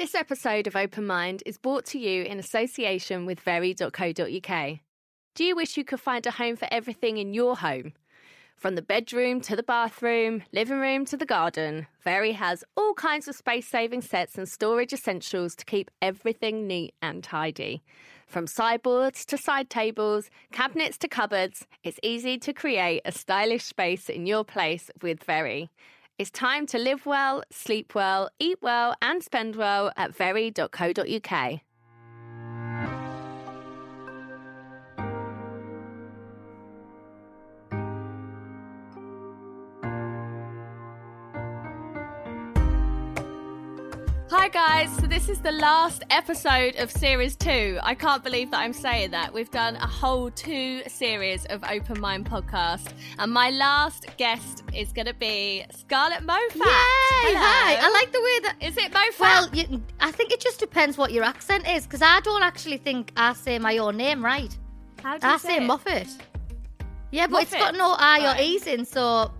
This episode of Open Mind is brought to you in association with Very.co.uk. Do you wish you could find a home for everything in your home? From the bedroom to the bathroom, living room to the garden, Very has all kinds of space-saving sets and storage essentials to keep everything neat and tidy. From sideboards to side tables, cabinets to cupboards, it's easy to create a stylish space in your place with Very. It's time to live well, sleep well, eat well and spend well at very.co.uk. Hi guys, so this is the last episode of Series 2. I can't believe that I'm saying that. We've done a whole 2 series of Open Mind podcast, and my last guest is going to be Scarlett Moffatt. Yay! Hello. Hi! I like the way that... Is it Moffatt? Well, I think it just depends what your accent is, because I don't actually think I say my own name right. How do you say it? I say Moffatt. Yeah, but Moffatt. It's got no I or E's in, so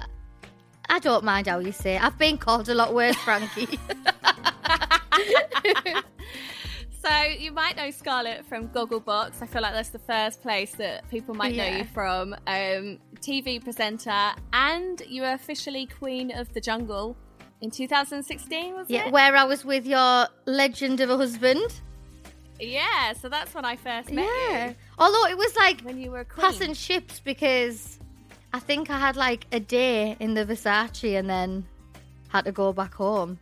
I don't mind how you say it. I've been called a lot worse, Frankie. So you might know Scarlett from Gogglebox. I feel like that's the first place that people might know you from. TV presenter, and you were officially Queen of the Jungle in 2016, wasn't it? Where I was with your legend of a husband. Yeah, so that's when I first met you. Although it was like when you were passing ships, because I think I had like a day in the Versace and then had to go back home.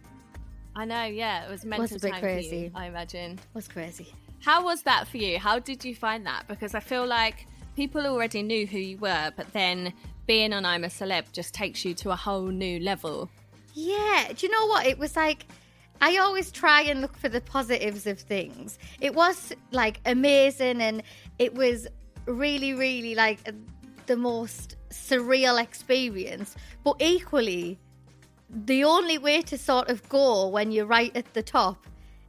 I know, yeah, it was mental. It was a bit crazy for you, I imagine. It was crazy. How was that for you? How did you find that? Because I feel like people already knew who you were, but then being on I'm a Celeb just takes you to a whole new level. Yeah, do you know what? It was like, I always try and look for the positives of things. It was like amazing, and it was really, really like the most surreal experience, but equally... the only way to sort of go when you're right at the top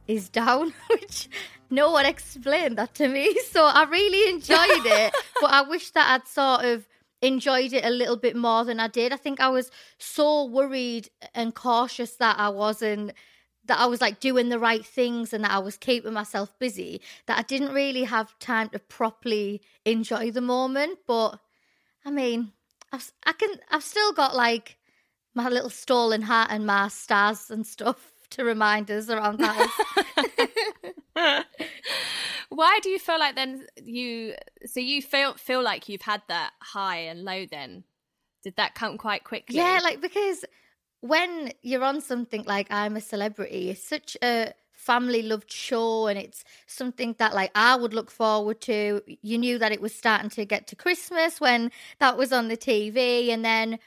is down, which no one explained that to me. So I really enjoyed it, but I wish that I'd sort of enjoyed it a little bit more than I did. I think I was so worried and cautious that I was like doing the right things and that I was keeping myself busy, that I didn't really have time to properly enjoy the moment. But I mean, I've still got like my little stolen hat and my stars and stuff to remind us around that. Why do you feel like then you feel like you've had that high and low then? Did that come quite quickly? Yeah, like because when you're on something like I'm a Celebrity, it's such a family-loved show, and it's something that like I would look forward to. You knew that it was starting to get to Christmas when that was on the TV, and then...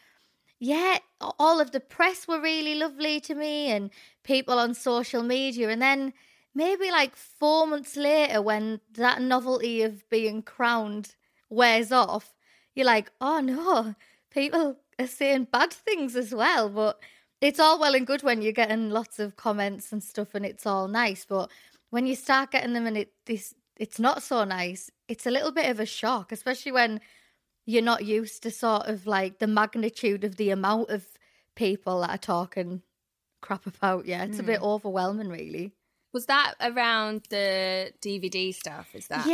yeah, all of the press were really lovely to me and people on social media. And then maybe like 4 months later, when that novelty of being crowned wears off, you're like, oh no, people are saying bad things as well. But it's all well and good when you're getting lots of comments and stuff and it's all nice. But when you start getting them and it's not so nice, it's a little bit of a shock, especially when... you're not used to sort of like the magnitude of the amount of people that are talking crap about. Yeah, it's a bit overwhelming, really. Was that around the DVD stuff? Is that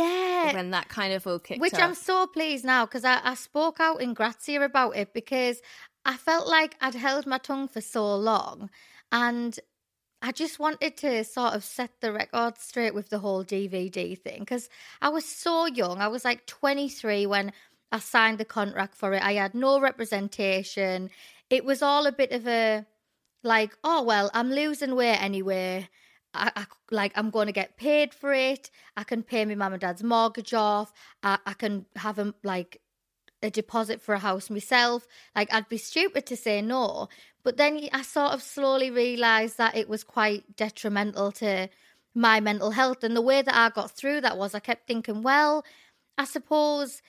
when that kind of all kicked off? Which I'm so pleased now, because I spoke out in Grazia about it, because I felt like I'd held my tongue for so long, and I just wanted to sort of set the record straight with the whole DVD thing, because I was so young. I was like 23 when... I signed the contract for it. I had no representation. It was all a bit of a, like, oh, well, I'm losing weight anyway. I'm going to get paid for it. I can pay my mum and dad's mortgage off. I can have, a deposit for a house myself. Like, I'd be stupid to say no. But then I sort of slowly realised that it was quite detrimental to my mental health. And the way that I got through that was I kept thinking, well, I suppose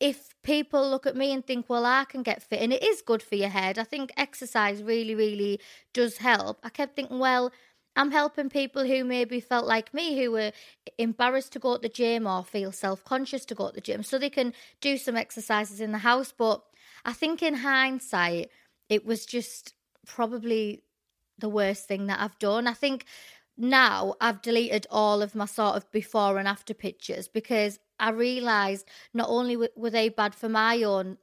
if people look at me and think, well, I can get fit, and it is good for your head. I think exercise really, really does help. I kept thinking, well, I'm helping people who maybe felt like me, who were embarrassed to go to the gym or feel self-conscious to go to the gym, so they can do some exercises in the house. But I think in hindsight, it was just probably the worst thing that I've done. I think now I've deleted all of my sort of before and after pictures, because I realised not only were they bad for my own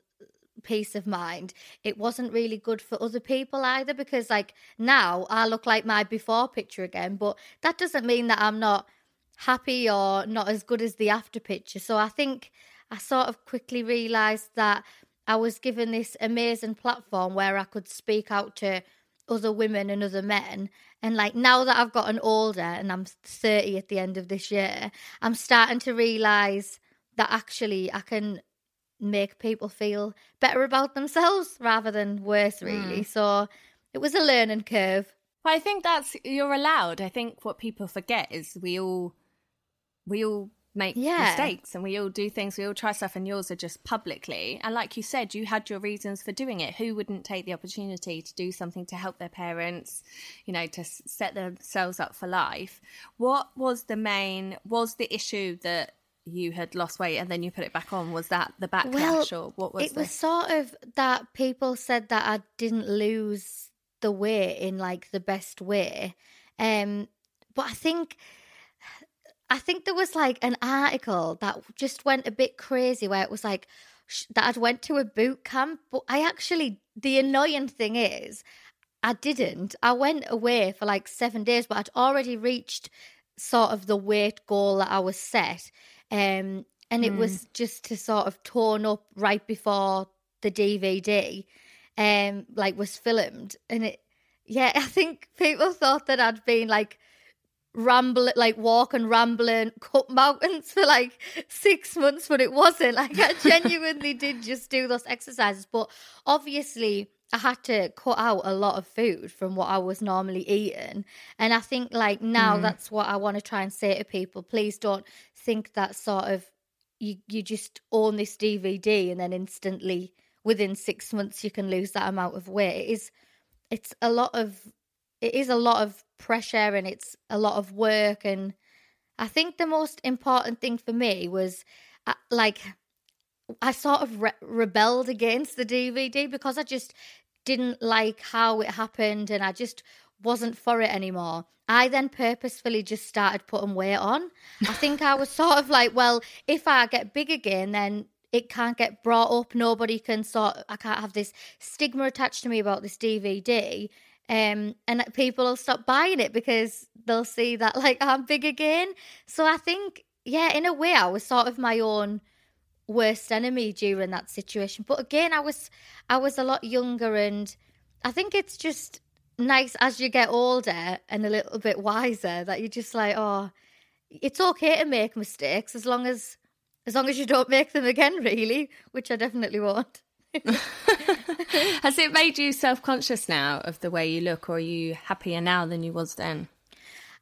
peace of mind, it wasn't really good for other people either, because like now I look like my before picture again, but that doesn't mean that I'm not happy or not as good as the after picture. So I think I sort of quickly realised that I was given this amazing platform where I could speak out to other women and other men. And like now that I've gotten older and I'm 30 at the end of this year, I'm starting to realise that actually I can make people feel better about themselves rather than worse, really. So it was a learning curve. Well, I think that's, you're allowed. I think what people forget is we all make mistakes, and we all do things, we all try stuff, and yours are just publicly. And like you said, you had your reasons for doing it. Who wouldn't take the opportunity to do something to help their parents, you know, to set themselves up for life? What was the issue that you had lost weight and then you put it back on? Was that the backlash, or what was it? Was sort of that people said that I didn't lose the weight in like the best way. But I think there was like an article that just went a bit crazy where it was like that I'd went to a boot camp, but the annoying thing is I didn't. I went away for like 7 days, but I'd already reached sort of the weight goal that I was set. And it was just to sort of torn up right before the DVD, like was filmed. And I think people thought that I'd been like, rambling, cut mountains for like 6 months, but it wasn't. Like I genuinely did just do those exercises, but obviously I had to cut out a lot of food from what I was normally eating. And I think like now that's what I want to try and say to people. Please don't think that sort of you just own this DVD and then instantly within 6 months you can lose that amount of weight. It is a lot of pressure, and it's a lot of work. And I think the most important thing for me was I sort of rebelled against the DVD because I just didn't like how it happened and I just wasn't for it anymore. I then purposefully just started putting weight on. I think I was sort of like, well, if I get big again, then it can't get brought up. I can't have this stigma attached to me about this DVD. And people will stop buying it because they'll see that like I'm big again. So I think, in a way I was sort of my own worst enemy during that situation. But again, I was a lot younger, and I think it's just nice as you get older and a little bit wiser that you're just like, oh, it's okay to make mistakes as long as you don't make them again, really, which I definitely won't. Has it made you self-conscious now of the way you look, or are you happier now than you was then?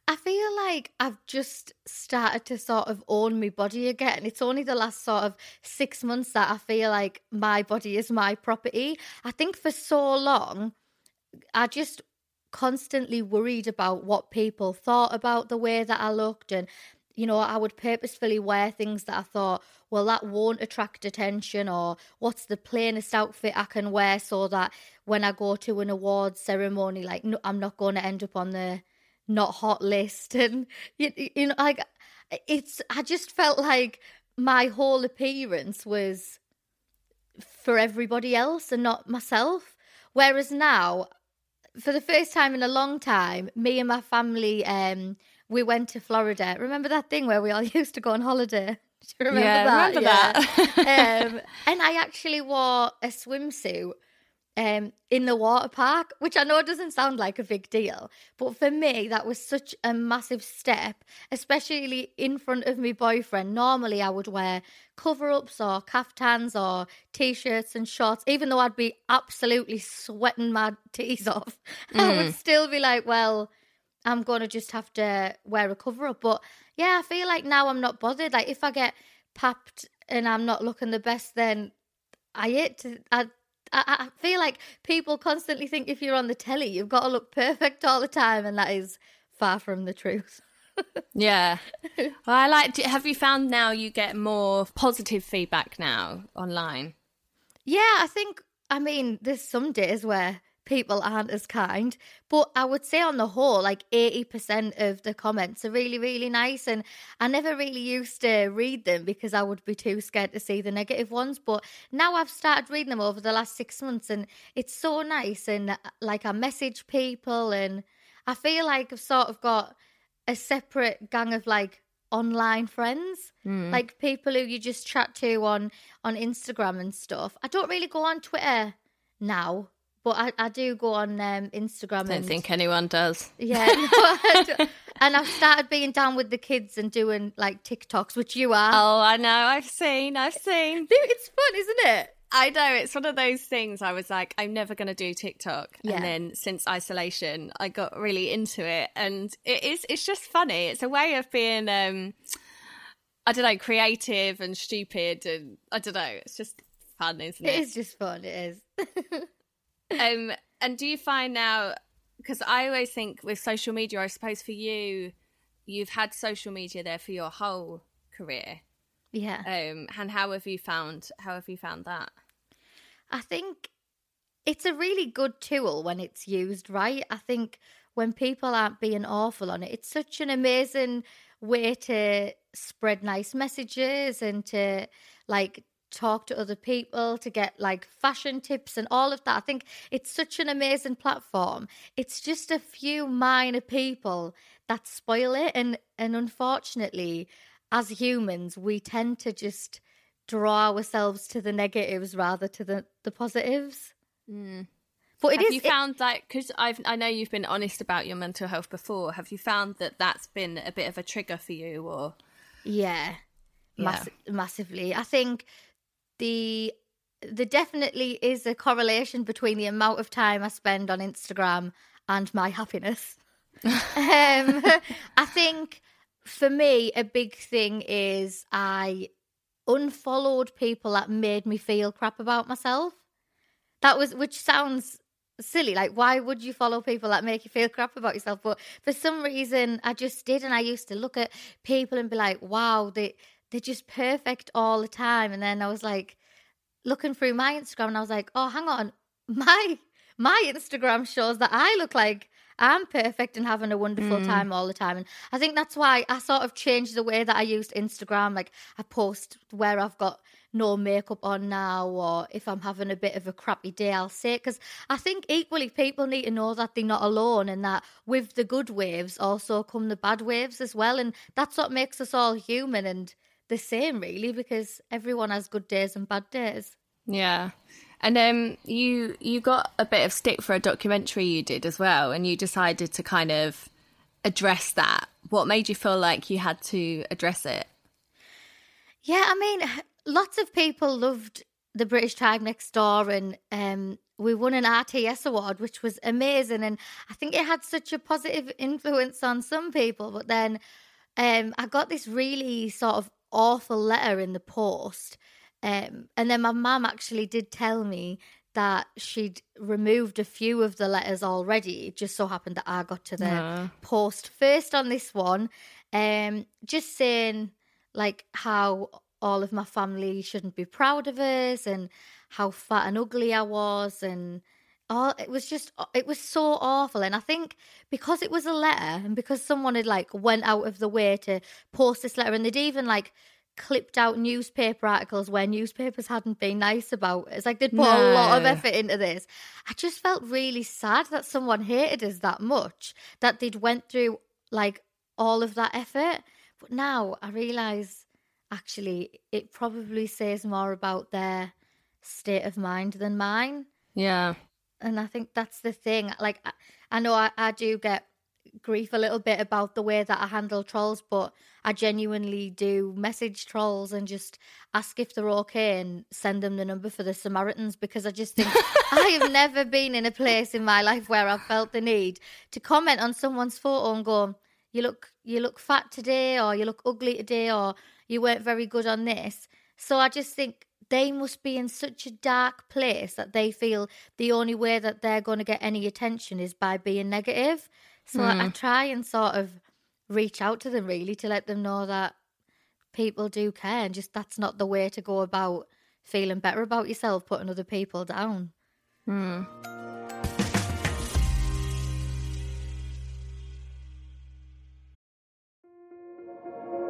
I feel like I've just started to sort of own my body again. It's only the last sort of 6 months that I feel like my body is my property. I think for so long I just constantly worried about what people thought about the way that I looked, and you know, I would purposefully wear things that I thought, well, that won't attract attention, or what's the plainest outfit I can wear so that when I go to an awards ceremony, like, no, I'm not going to end up on the not hot list. And, you know, like, I just felt like my whole appearance was for everybody else and not myself. Whereas now, for the first time in a long time, me and my family, we went to Florida. Remember that thing where we all used to go on holiday? Do you remember that? Remember that. And I actually wore a swimsuit in the water park, which I know doesn't sound like a big deal, but for me, that was such a massive step, especially in front of my boyfriend. Normally, I would wear cover-ups or caftans or T-shirts and shorts, even though I'd be absolutely sweating my tees off. I would still be like, well, I'm going to just have to wear a cover-up. But yeah, I feel like now I'm not bothered. Like if I get papped and I'm not looking the best, then I feel like people constantly think if you're on the telly, you've got to look perfect all the time. And that is far from the truth. Yeah. Well, I like, have you found now you get more positive feedback now online? Yeah, I think, I mean, there's some days where people aren't as kind, but I would say on the whole, like 80% of the comments are really, really nice. And I never really used to read them because I would be too scared to see the negative ones. But now I've started reading them over the last 6 months and it's so nice. And like I message people and I feel like I've sort of got a separate gang of like online friends, like people who you just chat to on Instagram and stuff. I don't really go on Twitter now. But I do go on Instagram. I don't think anyone does. Yeah. No, and I've started being down with the kids and doing like TikToks, which you are. Oh, I know. I've seen. It's fun, isn't it? I know. It's one of those things I was like, I'm never going to do TikTok. Yeah. And then since isolation, I got really into it. And it's just funny. It's a way of being, I don't know, creative and stupid. And I don't know. It's just fun, isn't it? It is just fun. It is. And do you find now, because I always think with social media, I suppose for you, you've had social media there for your whole career. Yeah. And how have you found that? I think it's a really good tool when it's used right. I think when people aren't being awful on it, it's such an amazing way to spread nice messages and to like talk to other people, to get like fashion tips and all of that. I think it's such an amazing platform. It's just a few minor people that spoil it. And unfortunately, as humans, we tend to just draw ourselves to the negatives rather to the positives. Mm. But have you found like, because I know you've been honest about your mental health before, have you found that that's been a bit of a trigger for you? Or Massively. I think there definitely is a correlation between the amount of time I spend on Instagram and my happiness. I think for me, a big thing is I unfollowed people that made me feel crap about myself. Which sounds silly. Like, why would you follow people that make you feel crap about yourself? But for some reason, I just did. And I used to look at people and be like, wow, they're just perfect all the time. And then I was like looking through my Instagram and I was like, oh, hang on. My Instagram shows that I look like I'm perfect and having a wonderful time all the time. And I think that's why I sort of changed the way that I used Instagram. Like I post where I've got no makeup on now, or if I'm having a bit of a crappy day, I'll say it. Because I think equally people need to know that they're not alone and that with the good waves also come the bad waves as well. And that's what makes us all human and the same really, because everyone has good days and bad days. Yeah. And you got a bit of stick for a documentary you did as well, and you decided to kind of address that. What made you feel like you had to address it? Yeah, I mean, lots of people loved The British Tribe Next Door, and we won an RTS award, which was amazing. And I think it had such a positive influence on some people. But then I got this really sort of awful letter in the post. And then my mum actually did tell me that she'd removed a few of the letters already. It just so happened that I got to the post first on this one, just saying like how all of my family shouldn't be proud of us and how fat and ugly I was and all. It was so awful. And I think because it was a letter and because someone had like went out of the way to post this letter, and they'd even like clipped out newspaper articles where newspapers hadn't been nice about it. It's like they'd put a lot of effort into this. I just felt really sad that someone hated us that much, that they'd went through like all of that effort. But now I realise actually it probably says more about their state of mind than mine. Yeah. And I think that's the thing. Like I know I do get grief a little bit about the way that I handle trolls, but I genuinely do message trolls and just ask if they're okay and send them the number for the Samaritans, because I just think I have never been in a place in my life where I've felt the need to comment on someone's photo and go, you look fat today, or you look ugly today, or you weren't very good on this. So I just think they must be in such a dark place that they feel the only way that they're going to get any attention is by being negative. So I try and sort of reach out to them, really, to let them know that people do care, and just that's not the way to go about feeling better about yourself, putting other people down. Mm.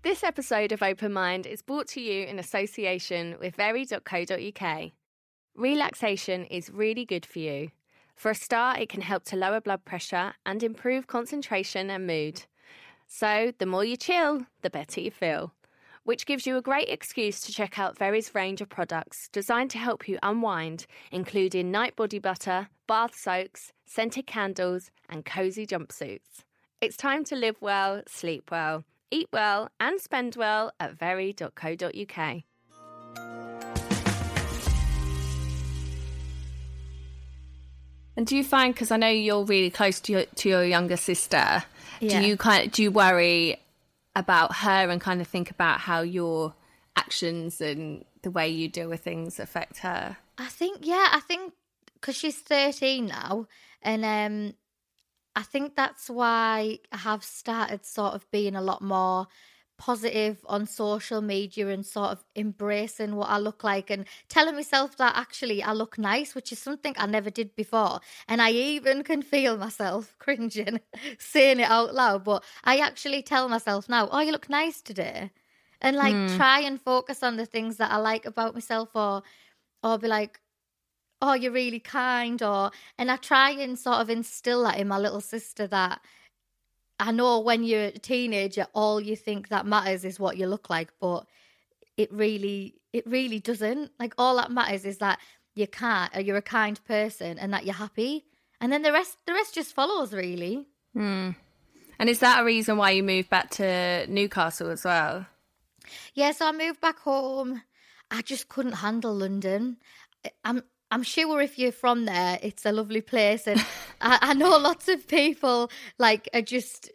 This episode of Open Mind is brought to you in association with Very.co.uk. Relaxation is really good for you. For a start, it can help to lower blood pressure and improve concentration and mood. So the more you chill, the better you feel, which gives you a great excuse to check out Very's range of products designed to help you unwind, including night body butter, bath soaks, scented candles and cosy jumpsuits. It's time to live well, sleep well, eat well and spend well at Very.co.uk. And do you find, because I know you're really close to your younger sister, yeah. do you worry about her and kind of think about how your actions and the way you deal with things affect her? I think because she's 13 now, and I think that's why I have started sort of being a lot more positive on social media and sort of embracing what I look like and telling myself that actually I look nice, which is something I never did before. And I even can feel myself cringing saying it out loud, but I actually tell myself now, oh, you look nice today, and like try and focus on the things that I like about myself, or be like, oh, you're really kind, and I try and sort of instill that in my little sister, that I know when you're a teenager, all you think that matters is what you look like, but it really doesn't. Like, all that matters is that you're a kind person and that you're happy. And then the rest just follows, really. Mm. And is that a reason why you moved back to Newcastle as well? Yeah, so I moved back home. I just couldn't handle London. I'm sure if you're from there, it's a lovely place. And I know lots of people like are just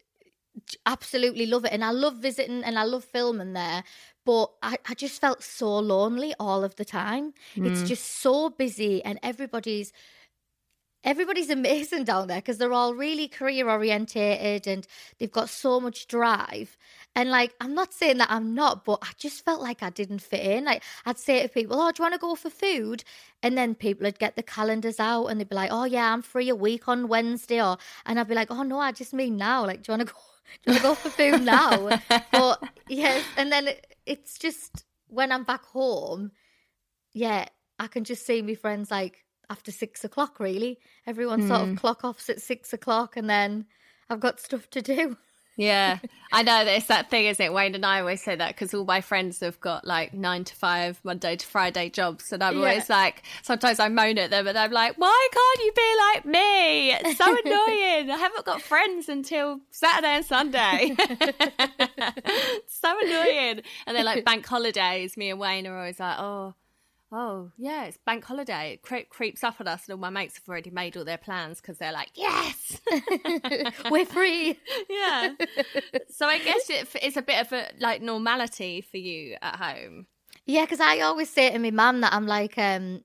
absolutely love it. And I love visiting and I love filming there. But I just felt so lonely all of the time. Mm. It's just so busy, and everybody's amazing down there because they're all really career orientated and they've got so much drive. And like, I'm not saying that I'm not, but I just felt like I didn't fit in. Like, I'd say to people, oh, do you want to go for food? And then people would get the calendars out and they'd be like, oh yeah, I'm free a week on Wednesday. And I'd be like, oh no, I just mean now. Like, do you want to go for food now? But yes. And then it's just when I'm back home, yeah, I can just see my friends like, after 6 o'clock, really. Everyone sort of clock offs at 6 o'clock, and then I've got stuff to do. Yeah, I know that it's that thing, isn't it? Wayne and I always say that because all my friends have got like 9 to 5, Monday to Friday jobs, and I'm always like, sometimes I moan at them, and I'm like, why can't you be like me? It's so annoying. I haven't got friends until Saturday and Sunday. So annoying. And they're like bank holidays. Me and Wayne are always like, oh, yeah, it's bank holiday. It creeps up on us, and all my mates have already made all their plans because they're like, yes! We're free! Yeah. So I guess it's a bit of a, like, normality for you at home. Yeah, because I always say to my mum that I'm like Hannah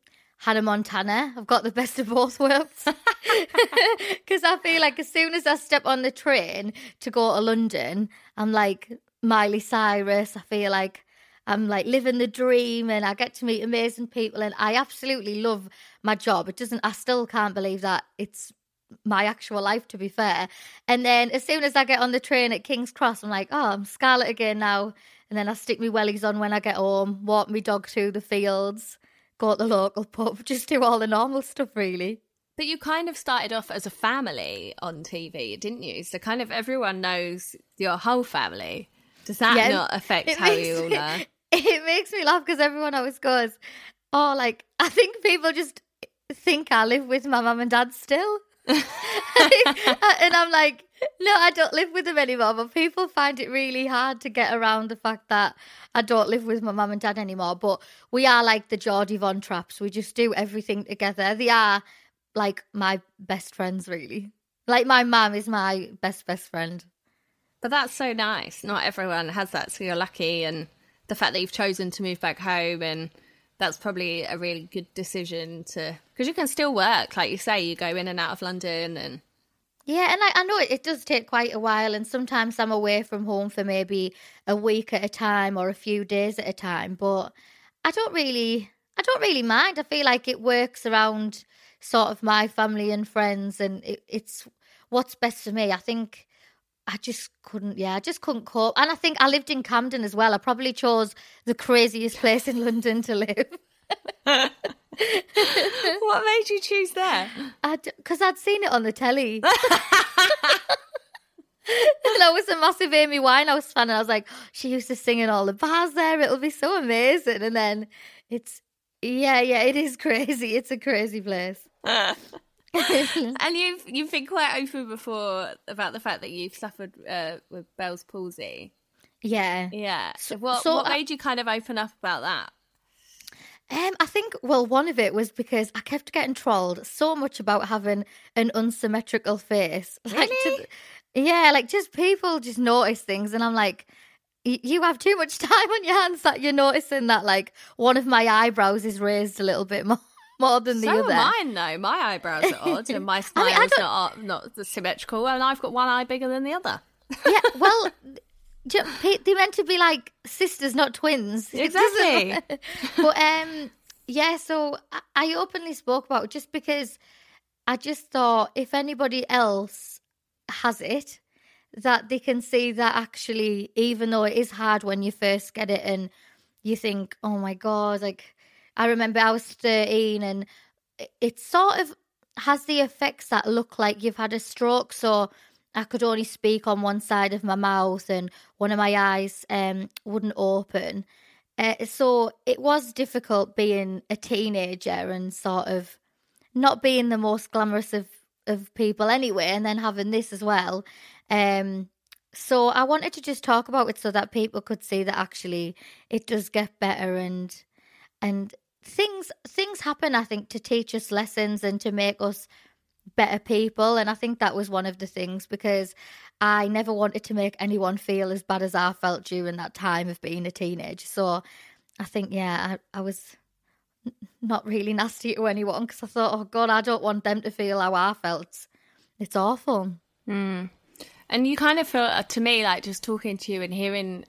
Montana. I've got the best of both worlds. Because I feel like as soon as I step on the train to go to London, I'm like Miley Cyrus. I feel like I'm like living the dream, and I get to meet amazing people, and I absolutely love my job. I still can't believe that it's my actual life, to be fair. And then as soon as I get on the train at King's Cross, I'm like, oh, I'm Scarlett again now. And then I stick my wellies on when I get home, walk my dog through the fields, go to the local pub, just do all the normal stuff, really. But you kind of started off as a family on TV, didn't you? So kind of everyone knows your whole family. Does that not affect how you all are? It makes me laugh because everyone always goes, oh, like, I think people just think I live with my mum and dad still. And I'm like, no, I don't live with them anymore. But people find it really hard to get around the fact that I don't live with my mum and dad anymore. But we are like the Geordie Von Trapps. We just do everything together. They are like my best friends, really. Like my mum is my best friend. But that's so nice. Not everyone has that, so you're lucky. And the fact that you've chosen to move back home, and that's probably a really good decision to, because you can still work, like you say, you go in and out of London. And yeah, and I know it does take quite a while, and sometimes I'm away from home for maybe a week at a time or a few days at a time, but I don't really mind. I feel like it works around sort of my family and friends, and it's what's best for me. I think I just couldn't cope. And I think I lived in Camden as well. I probably chose the craziest place in London to live. What made you choose there? Because I'd seen it on the telly. And I was a massive Amy Winehouse fan, and I was like, she used to sing in all the bars there. It'll be so amazing. And then it is crazy. It's a crazy place. And you've been quite open before about the fact that you've suffered with Bell's palsy. Yeah. So what made you kind of open up about that? I think, well, one of it was because I kept getting trolled so much about having an unsymmetrical face. Really? Just people just notice things, and I'm like, you have too much time on your hands that you're noticing that like one of my eyebrows is raised a little bit more than the other. Mine though, my eyebrows are odd, and my smile is not symmetrical, and I've got one eye bigger than the other. Yeah, well, they're meant to be like sisters, not twins. Exactly. But so I openly spoke about it just because I just thought if anybody else has it, that they can see that actually, even though it is hard when you first get it, and you think, oh my god, like. I remember I was 13, and it sort of has the effects that look like you've had a stroke. So I could only speak on one side of my mouth, and one of my eyes wouldn't open. So it was difficult being a teenager and sort of not being the most glamorous of people anyway, and then having this as well. So I wanted to just talk about it so that people could see that actually it does get better, and things happen, I think, to teach us lessons and to make us better people. And I think that was one of the things, because I never wanted to make anyone feel as bad as I felt during that time of being a teenager. So I think, I was not really nasty to anyone, because I thought, oh God, I don't want them to feel how I felt. It's awful. Mm. And you kind of feel, to me, like just talking to you and hearing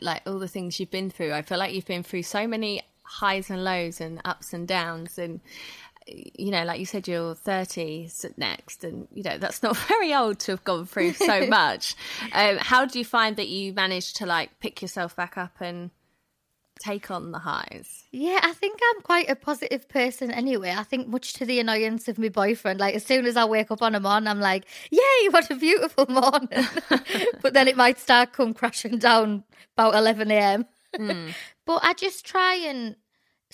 like all the things you've been through, I feel like you've been through so many highs and lows and ups and downs, and you know, like you said, you're 30s next, and you know that's not very old to have gone through so much. How do you find that you managed to like pick yourself back up and take on the highs? I think I'm quite a positive person anyway. I think, much to the annoyance of my boyfriend, like as soon as I wake up on a morning, I'm like, yay, what a beautiful morning. But then it might start come crashing down about 11 a.m. Mm. But I just try and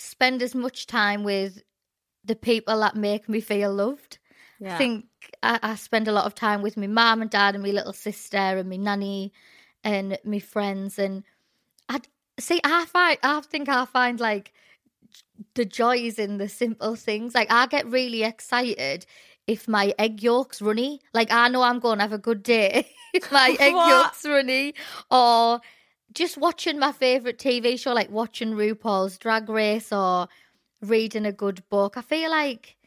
spend as much time with the people that make me feel loved. Yeah. I think I spend a lot of time with my mum and dad and my little sister and my nanny and my friends. And I think I find like the joys in the simple things. Like I get really excited if my egg yolk's runny. Like I know I'm going to have a good day if my egg yolk's runny, or just watching my favourite TV show, like watching RuPaul's Drag Race or reading a good book. I feel like,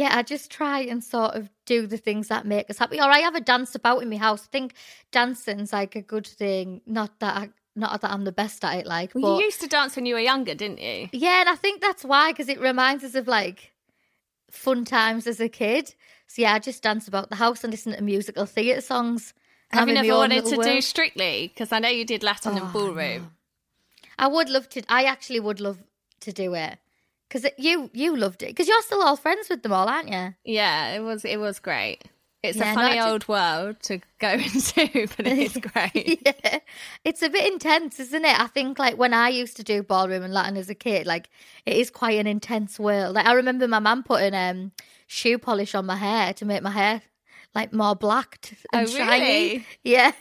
I just try and sort of do the things that make us happy. Or I have a dance about in my house. I think dancing's like a good thing. Not that I'm the best at it, like. Well, you used to dance when you were younger, didn't you? Yeah, and I think that's why, because it reminds us of like fun times as a kid. So yeah, I just dance about the house and listen to musical theatre songs. Have you never wanted to do Strictly? Because I know you did Latin and Ballroom. No. I would love to. I actually would love to do it. Because you loved it. Because you're still all friends with them all, aren't you? Yeah, it was great. It's a funny old world to go into, but it is great. Yeah. It's a bit intense, isn't it? I think, like, when I used to do ballroom and Latin as a kid, like, it is quite an intense world. Like, I remember my mum putting shoe polish on my hair to make my hair, like, more blacked and shiny. Really? Yeah.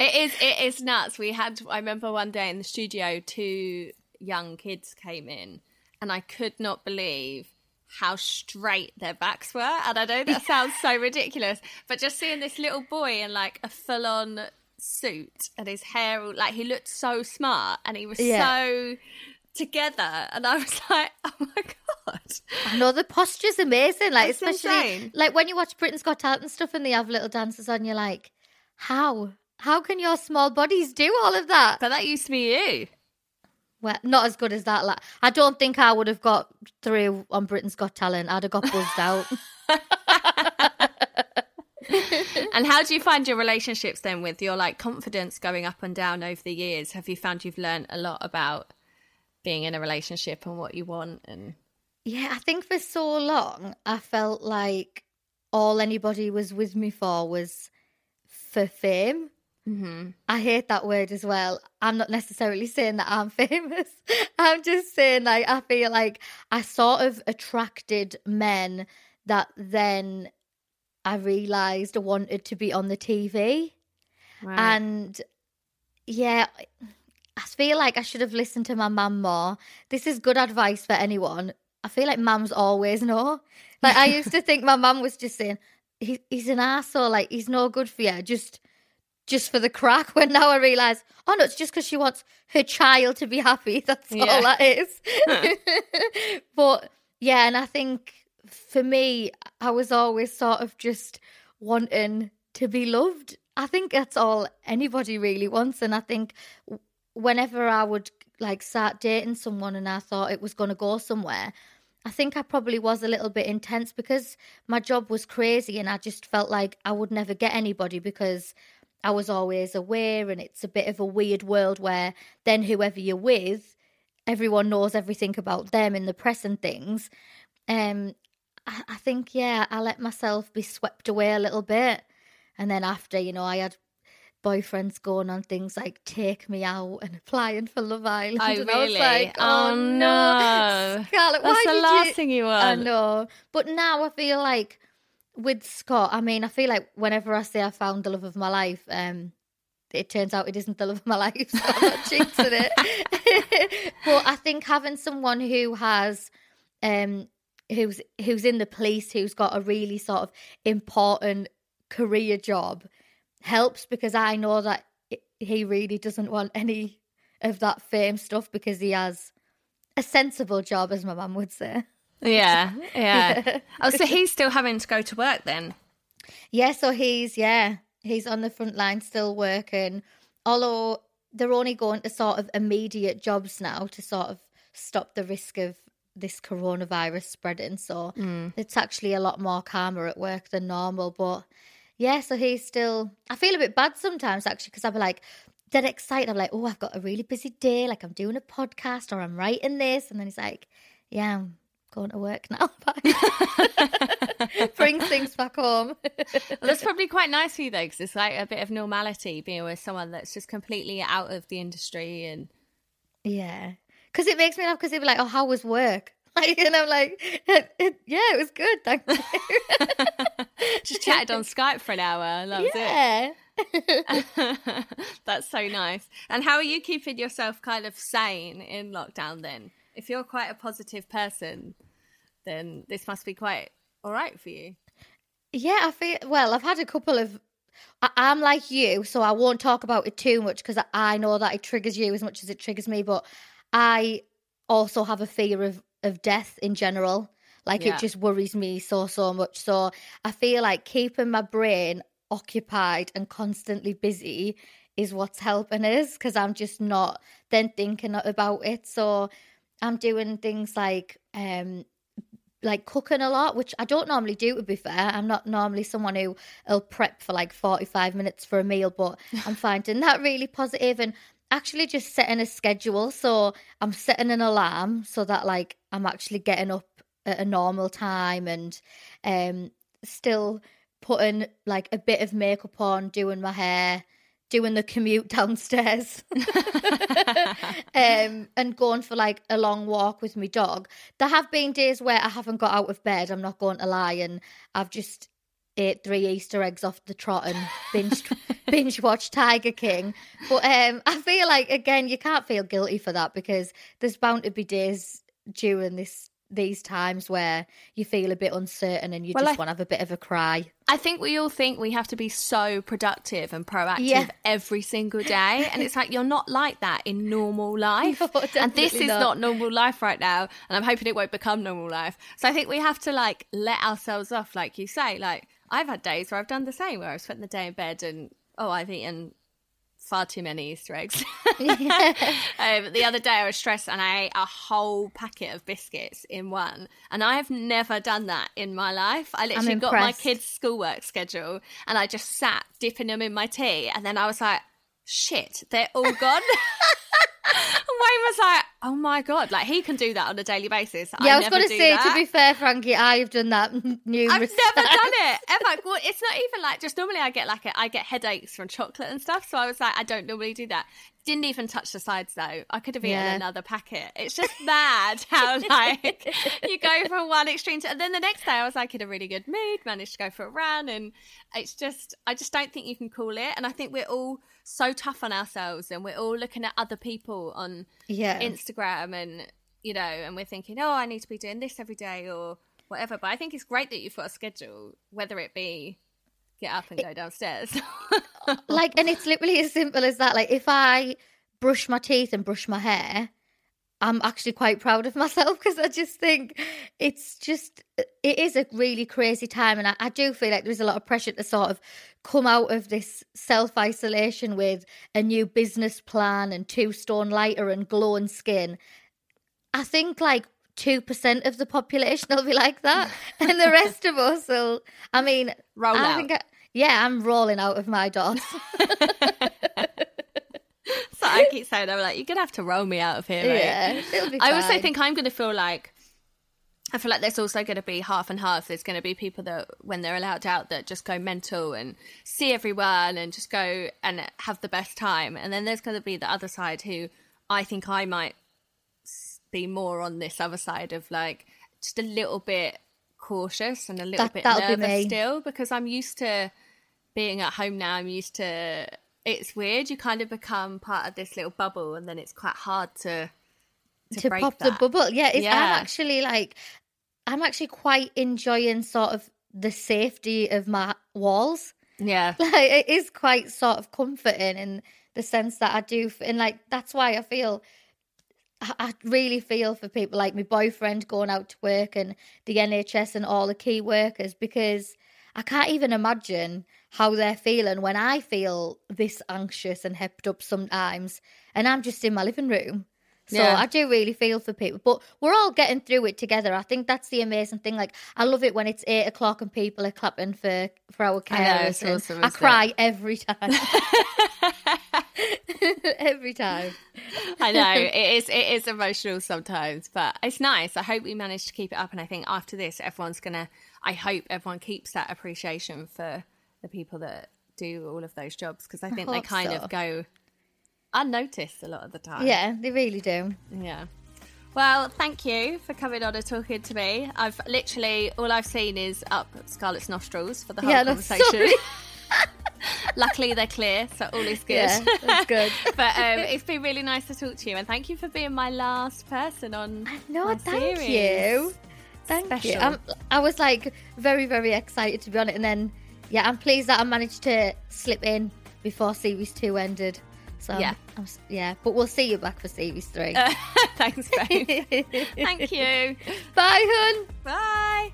It is nuts. I remember one day in the studio, 2 young kids came in, and I could not believe how straight their backs were. And I know that sounds so ridiculous, but just seeing this little boy in like a full-on suit and his hair, like, he looked so smart and he was so together, and I was like, oh my god, I know, the posture's amazing. Like, that's especially insane. Like when you watch Britain's Got Talent and stuff and they have little dancers on, you're like, how can your small bodies do all of that? But that used to be you. Well, not as good as that. Like, I don't think I would have got through on Britain's Got Talent. I'd have got buzzed out. And how do you find your relationships then with your, like, confidence going up and down over the years? Have you found you've learned a lot about being in a relationship and what you want? And yeah, I think for so long I felt like all anybody was with me for fame. Mm-hmm. I hate that word as well. I'm not necessarily saying that I'm famous. I'm just saying, like, I feel like I sort of attracted men that then I realised I wanted to be on the TV. Right. And yeah, I feel like I should have listened to my mum more. This is good advice for anyone. I feel like mums always know. Like, I used to think my mum was just saying, he's an arsehole, like, he's no good for you, just for the crack, when now I realise, oh no, it's just because she wants her child to be happy. That's all that is. But yeah, and I think for me, I was always sort of just wanting to be loved. I think that's all anybody really wants. And I think whenever I would, like, start dating someone and I thought it was going to go somewhere, I think I probably was a little bit intense because my job was crazy and I just felt like I would never get anybody because I was always away, and it's a bit of a weird world where then whoever you're with, everyone knows everything about them in the press and things. I think, yeah, I let myself be swept away a little bit. And then after, you know, I had boyfriends going on things like Take Me Out and applying for Love Island. Oh, and really? I was like, oh no. Scarlett, that's the last thing you want. I know. But now I feel like, with Scott, I mean, I feel like whenever I say I found the love of my life, it turns out it isn't the love of my life, so I'm not jinxing it. But I think having someone who has, who's in the police, who's got a really sort of important career job helps, because I know that he really doesn't want any of that fame stuff because he has a sensible job, as my mum would say. Yeah. Oh, so he's still having to go to work then? Yeah, so he's on the front line still working, although they're only going to sort of immediate jobs now to sort of stop the risk of this coronavirus spreading. So it's actually a lot more calmer at work than normal. But yeah, so he's still, I feel a bit bad sometimes actually, because I'll be like, dead excited. I'm like, oh, I've got a really busy day. Like, I'm doing a podcast or I'm writing this. And then he's like, yeah, I'm going to work now. Brings things back home. Well, that's probably quite nice for you though, because it's like a bit of normality being with someone that's just completely out of the industry. And yeah, because it makes me laugh, because they'd be like, oh, how was work? Like, and I'm like, yeah, it was good, thank you. Just chatted on Skype for an hour. That was it. That's so nice. And how are you keeping yourself kind of sane in lockdown then? If you're quite a positive person, then this must be quite all right for you. Yeah, I feel, well, I've had a couple of, I'm like you, so I won't talk about it too much because I know that it triggers you as much as it triggers me, but I also have a fear of death in general. Like, it just worries me so much. So I feel like keeping my brain occupied and constantly busy is what's helping us, because I'm just not then thinking about it. So I'm doing things like like cooking a lot, which I don't normally do, to be fair. I'm not normally someone who will prep for like 45 minutes for a meal, but I'm finding that really positive, and actually just setting a schedule. So I'm setting an alarm so that like I'm actually getting up at a normal time, and still putting like a bit of makeup on, doing my hair, doing the commute downstairs and going for like a long walk with my dog. There have been days where I haven't got out of bed, I'm not going to lie, and I've just ate 3 Easter eggs off the trot and binge watched Tiger King. But I feel like, again, you can't feel guilty for that, because there's bound to be days during these times where you feel a bit uncertain and you want to have a bit of a cry. I think we all think we have to be so productive and proactive every single day, and it's like you're not like that in normal life. No, and this is not normal life right now, and I'm hoping it won't become normal life. So I think we have to like let ourselves off, like you say. Like I've had days where I've done the same, where I've spent the day in bed and I've eaten far too many Easter eggs. The other day I was stressed and I ate a whole packet of biscuits in one, and I have never done that in my life. I literally got my kids' schoolwork schedule and I just sat dipping them in my tea, and then I was like, shit, they're all gone. Wayne was like, oh my God, like he can do that on a daily basis. Yeah, I was going to say, to be fair, Frankie, I've done that numerous times. I've never done it ever. Well, it's not even like, just normally I get like, I get headaches from chocolate and stuff. So I was like, I don't normally do that. Didn't even touch the sides though. I could have eaten another packet. It's just mad how like you go from one extreme to, and then the next day I was like in a really good mood, managed to go for a run, and it's just, I just don't think you can call it. And I think we're all so tough on ourselves, and we're all looking at other people on Instagram, and you know, and we're thinking, oh, I need to be doing this every day or whatever. But I think it's great that you've got a schedule, whether it be get up and go downstairs. Like, and it's literally as simple as that. Like, if I brush my teeth and brush my hair, I'm actually quite proud of myself, because I just think it is a really crazy time, and I do feel like there's a lot of pressure to sort of come out of this self-isolation with a new business plan and 2 stone lighter and glowing skin. I think like 2% of the population will be like that, and the rest of us will, I mean, roll out. I'm rolling out of my DOS. So I keep saying, I'm like, you're going to have to roll me out of here, right? Yeah, it'll be fine. I also think I'm going to feel like, I feel like there's also going to be half and half. There's going to be people that, when they're allowed out, that just go mental and see everyone and just go and have the best time. And then there's going to be the other side, who I think I might be more on this other side of like just a little bit cautious and a little bit nervous still, because I'm used to being at home now. I'm used to, it's weird, you kind of become part of this little bubble, and then it's quite hard to break pop that. The bubble. I'm actually quite enjoying sort of the safety of my walls. Yeah, like it is quite sort of comforting in the sense that I do, and like that's why I really feel for people like my boyfriend going out to work, and the NHS and all the key workers, because I can't even imagine how they're feeling when I feel this anxious and hepped up sometimes, and I'm just in my living room. So I do really feel for people, but we're all getting through it together. I think that's the amazing thing. Like, I love it when it's 8:00 and people are clapping for our carers. I know, it's awesome, I cry every time. Every time. I know, it is emotional sometimes, but it's nice. I hope we manage to keep it up, and I think after this, I hope everyone keeps that appreciation for the people that do all of those jobs, because I think they kind of go unnoticed a lot of the time. Yeah, they really do. Yeah. Well, thank you for coming on and talking to me. I've literally, all I've seen is up Scarlett's nostrils for the whole conversation. Luckily they're clear, so all is good. Yeah, that's good. But it's been really nice to talk to you, and thank you for being my last person on my series. Thank you. I was like very, very excited to be on it, and then I'm pleased that I managed to slip in before series 2 ended. So but we'll see you back for series 3. Thanks, babe. Thank you. Bye, hun. Bye.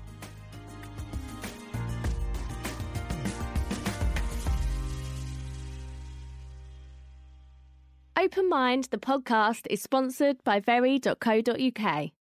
Open Mind, the podcast, is sponsored by Very.co.uk.